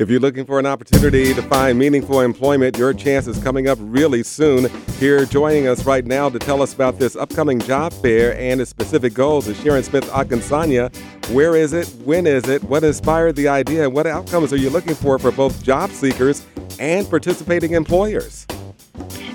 If you're looking for an opportunity to find meaningful employment, your chance is coming up really soon. Here joining us right now to tell us about this upcoming job fair and its specific goals is Sharon Smith-Akinsanya. Where is it? When is it? What inspired the idea? And what outcomes are you looking for both job seekers and participating employers?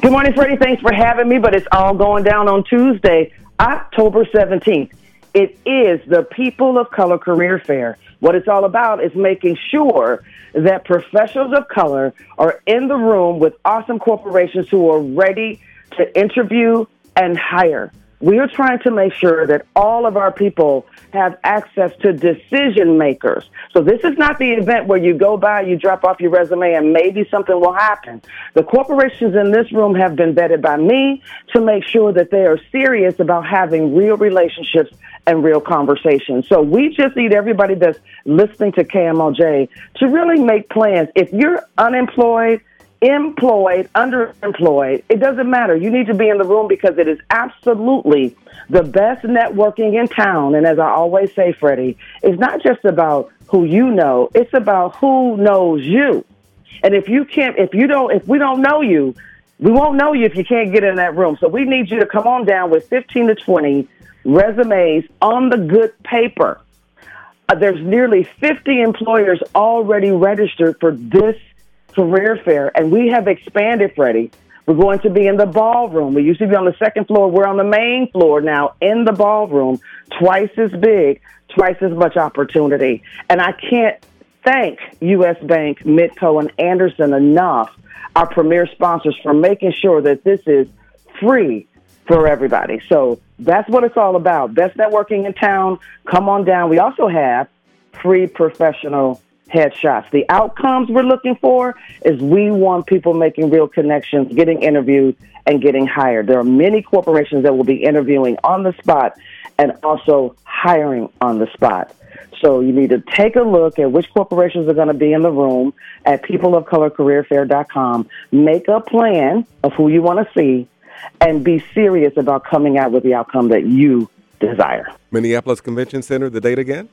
Good morning, Freddie. Thanks for having me, but it's all going down on Tuesday, October 17th. It is the People of Color Career Fair. What it's all about is making sure that professionals of color are in the room with awesome corporations who are ready to interview and hire. We are trying to make sure that all of our people have access to decision makers. So this is not the event where you go by, you drop off your resume, and maybe something will happen. The corporations in this room have been vetted by me to make sure that they are serious about having real relationships and real conversations. So we just need everybody that's listening to KMLJ to really make plans. If you're unemployed, employed, underemployed, it doesn't matter. You need to be in the room because it is absolutely the best networking in town. And as I always say, Freddie, it's not just about who you know, it's about who knows you. And if we don't know you, we won't know you if you can't get in that room. So we need you to come on down with 15 to 20 resumes on the good paper. There's nearly 50 employers already registered for this career fair, and we have expanded, Freddie. We're going to be in the ballroom. We used to be on the second floor. We're on the main floor now in the ballroom, twice as big, twice as much opportunity. And I can't thank US Bank, Midco, and Anderson enough, our premier sponsors, for making sure that this is free for everybody. So that's what it's all about. Best networking in town. Come on down. We also have free professional headshots. The outcomes we're looking for is we want people making real connections, getting interviewed, and getting hired. There are many corporations that will be interviewing on the spot and also hiring on the spot. So you need to take a look at which corporations are going to be in the room at peopleofcolorcareerfair.com. Make a plan of who you want to see and be serious about coming out with the outcome that you desire. Minneapolis Convention Center, the date again?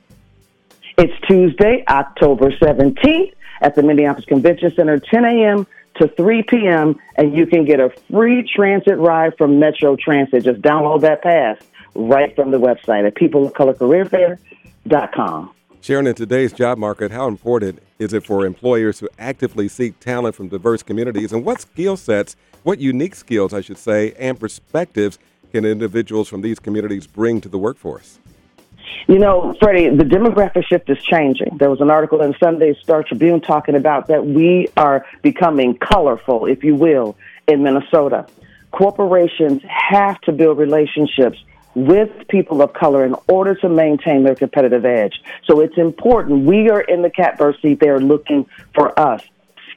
It's Tuesday, October 17th at the Minneapolis Convention Center, 10 a.m. to 3 p.m., and you can get a free transit ride from Metro Transit. Just download that pass right from the website at peopleofcolorcareerfair.com. Sharon, in today's job market, how important is it for employers who actively seek talent from diverse communities, and what skill sets, what unique skills, I should say, and perspectives can individuals from these communities bring to the workforce? You know, Freddie, the demographic shift is changing. There was an article in Sunday's Star Tribune talking about that we are becoming colorful, if you will, in Minnesota. Corporations have to build relationships with people of color in order to maintain their competitive edge. So it's important. We are in the catbird seat. They are looking for us.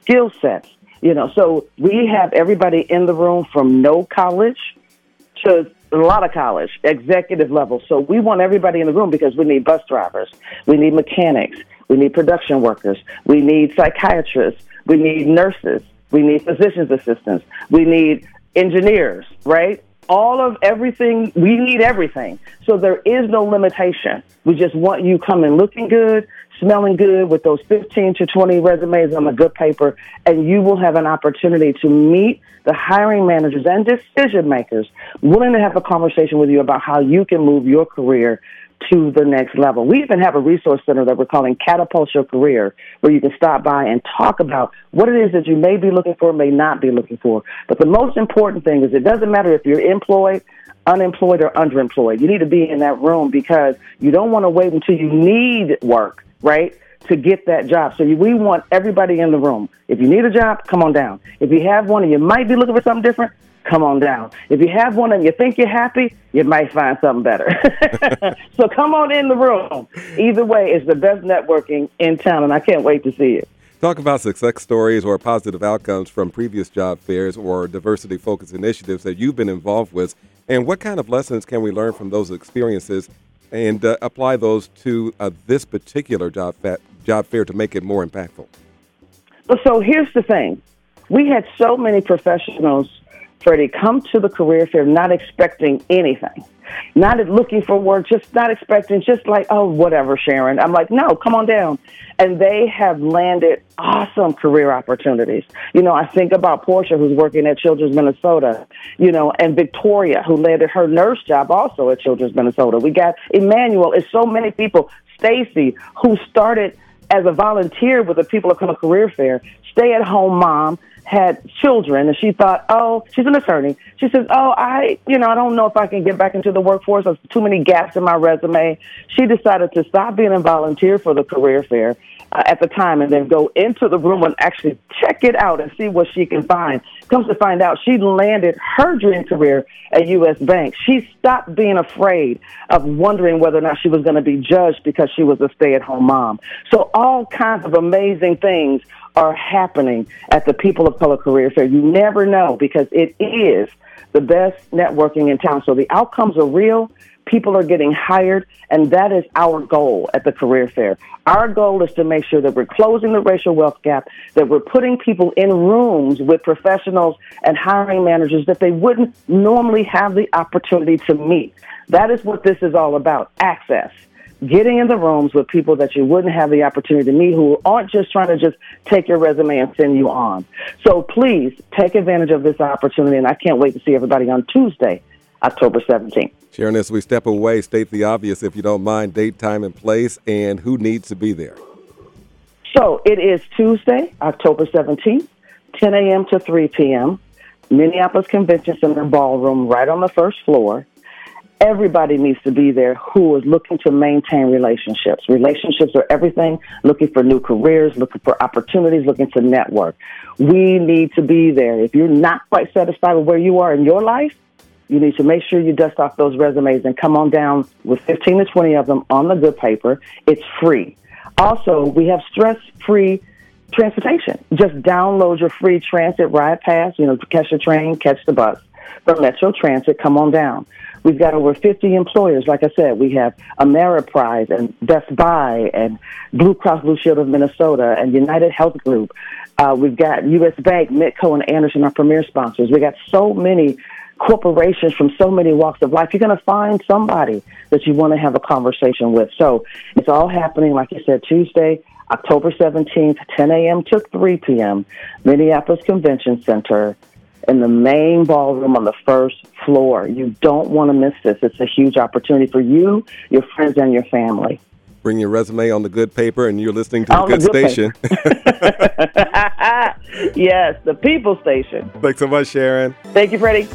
Skill sets, you know. So we have everybody in the room from no college to a lot of college, executive level. So we want everybody in the room because we need bus drivers. We need mechanics. We need production workers. We need psychiatrists. We need nurses. We need physician's assistants. We need engineers, right? All of everything. We need everything. So there is no limitation. We just want you coming looking good, smelling good with those 15 to 20 resumes on a good paper, and you will have an opportunity to meet the hiring managers and decision makers willing to have a conversation with you about how you can move your career to the next level. We even have a resource center that we're calling Catapult Your Career, where you can stop by and talk about what it is that you may be looking for, may not be looking for. But the most important thing is it doesn't matter if you're employed, unemployed, or underemployed. You need to be in that room because you don't want to wait until you need work, right, to get that job. So we want everybody in the room. If you need a job, come on down. If you have one and you might be looking for something different, come on down. If you have one and you think you're happy, you might find something better. So come on in the room. Either way, it's the best networking in town, and I can't wait to see it. Talk about success stories or positive outcomes from previous job fairs or diversity-focused initiatives that you've been involved with, and what kind of lessons can we learn from those experiences and apply those to this particular job fair to make it more impactful? So here's the thing. We had so many professionals for to come to the career fair not expecting anything, not looking for work, just not expecting, just like, oh, whatever, Sharon. I'm like, no, come on down. And they have landed awesome career opportunities. You know, I think about Portia, who's working at Children's Minnesota, you know, and Victoria, who landed her nurse job also at Children's Minnesota. We got Emmanuel and so many people. Stacy, who started as a volunteer with the People of Color Career Fair, stay-at-home mom, had children, and she thought, oh, she's an attorney. She says, oh, I don't know if I can get back into the workforce. There's too many gaps in my resume. She decided to stop being a volunteer for the career fair at the time and then go into the room and actually check it out and see what she can find. Comes to find out, she landed her dream career at US Bank. She stopped being afraid of wondering whether or not she was going to be judged because she was a stay-at-home mom. So all kinds of amazing things are happening at the People of Color Career Fair. You never know, because it is the best networking in town. So the outcomes are real. People are getting hired, and that is our goal at the career fair. Our goal is to make sure that we're closing the racial wealth gap, that we're putting people in rooms with professionals and hiring managers that they wouldn't normally have the opportunity to meet. That is what this is all about, access. Getting in the rooms with people that you wouldn't have the opportunity to meet, who aren't just trying to just take your resume and send you on. So please take advantage of this opportunity, and I can't wait to see everybody on Tuesday, October 17th. Sharon, as we step away, state the obvious, if you don't mind, date, time, and place, and who needs to be there. So it is Tuesday, October 17th, 10 a.m. to 3 p.m., Minneapolis Convention Center Ballroom, right on the first floor. Everybody needs to be there who is looking to maintain relationships. Relationships are everything, looking for new careers, looking for opportunities, looking to network. We need to be there. If you're not quite satisfied with where you are in your life, you need to make sure you dust off those resumes and come on down with 15 to 20 of them on the good paper. It's free. Also, we have stress-free transportation. Just download your free transit ride pass, you know, catch the train, catch the bus. From Metro Transit, come on down. We've got over 50 employers. Like I said, we have Ameriprise and Best Buy and Blue Cross Blue Shield of Minnesota and United Health Group. We've got US Bank, Midco, and Anderson, our premier sponsors. We got so many corporations from so many walks of life. You're going to find somebody that you want to have a conversation with. So it's all happening, like you said, Tuesday, October 17th, 10 a.m. to 3 p.m., Minneapolis Convention Center, in the main ballroom on the first floor. You don't want to miss this. It's a huge opportunity for you, your friends, and your family. Bring your resume on the good paper, and you're listening to on the good station. Yes, the People Station. Thanks so much, Sharon. Thank you, Freddie.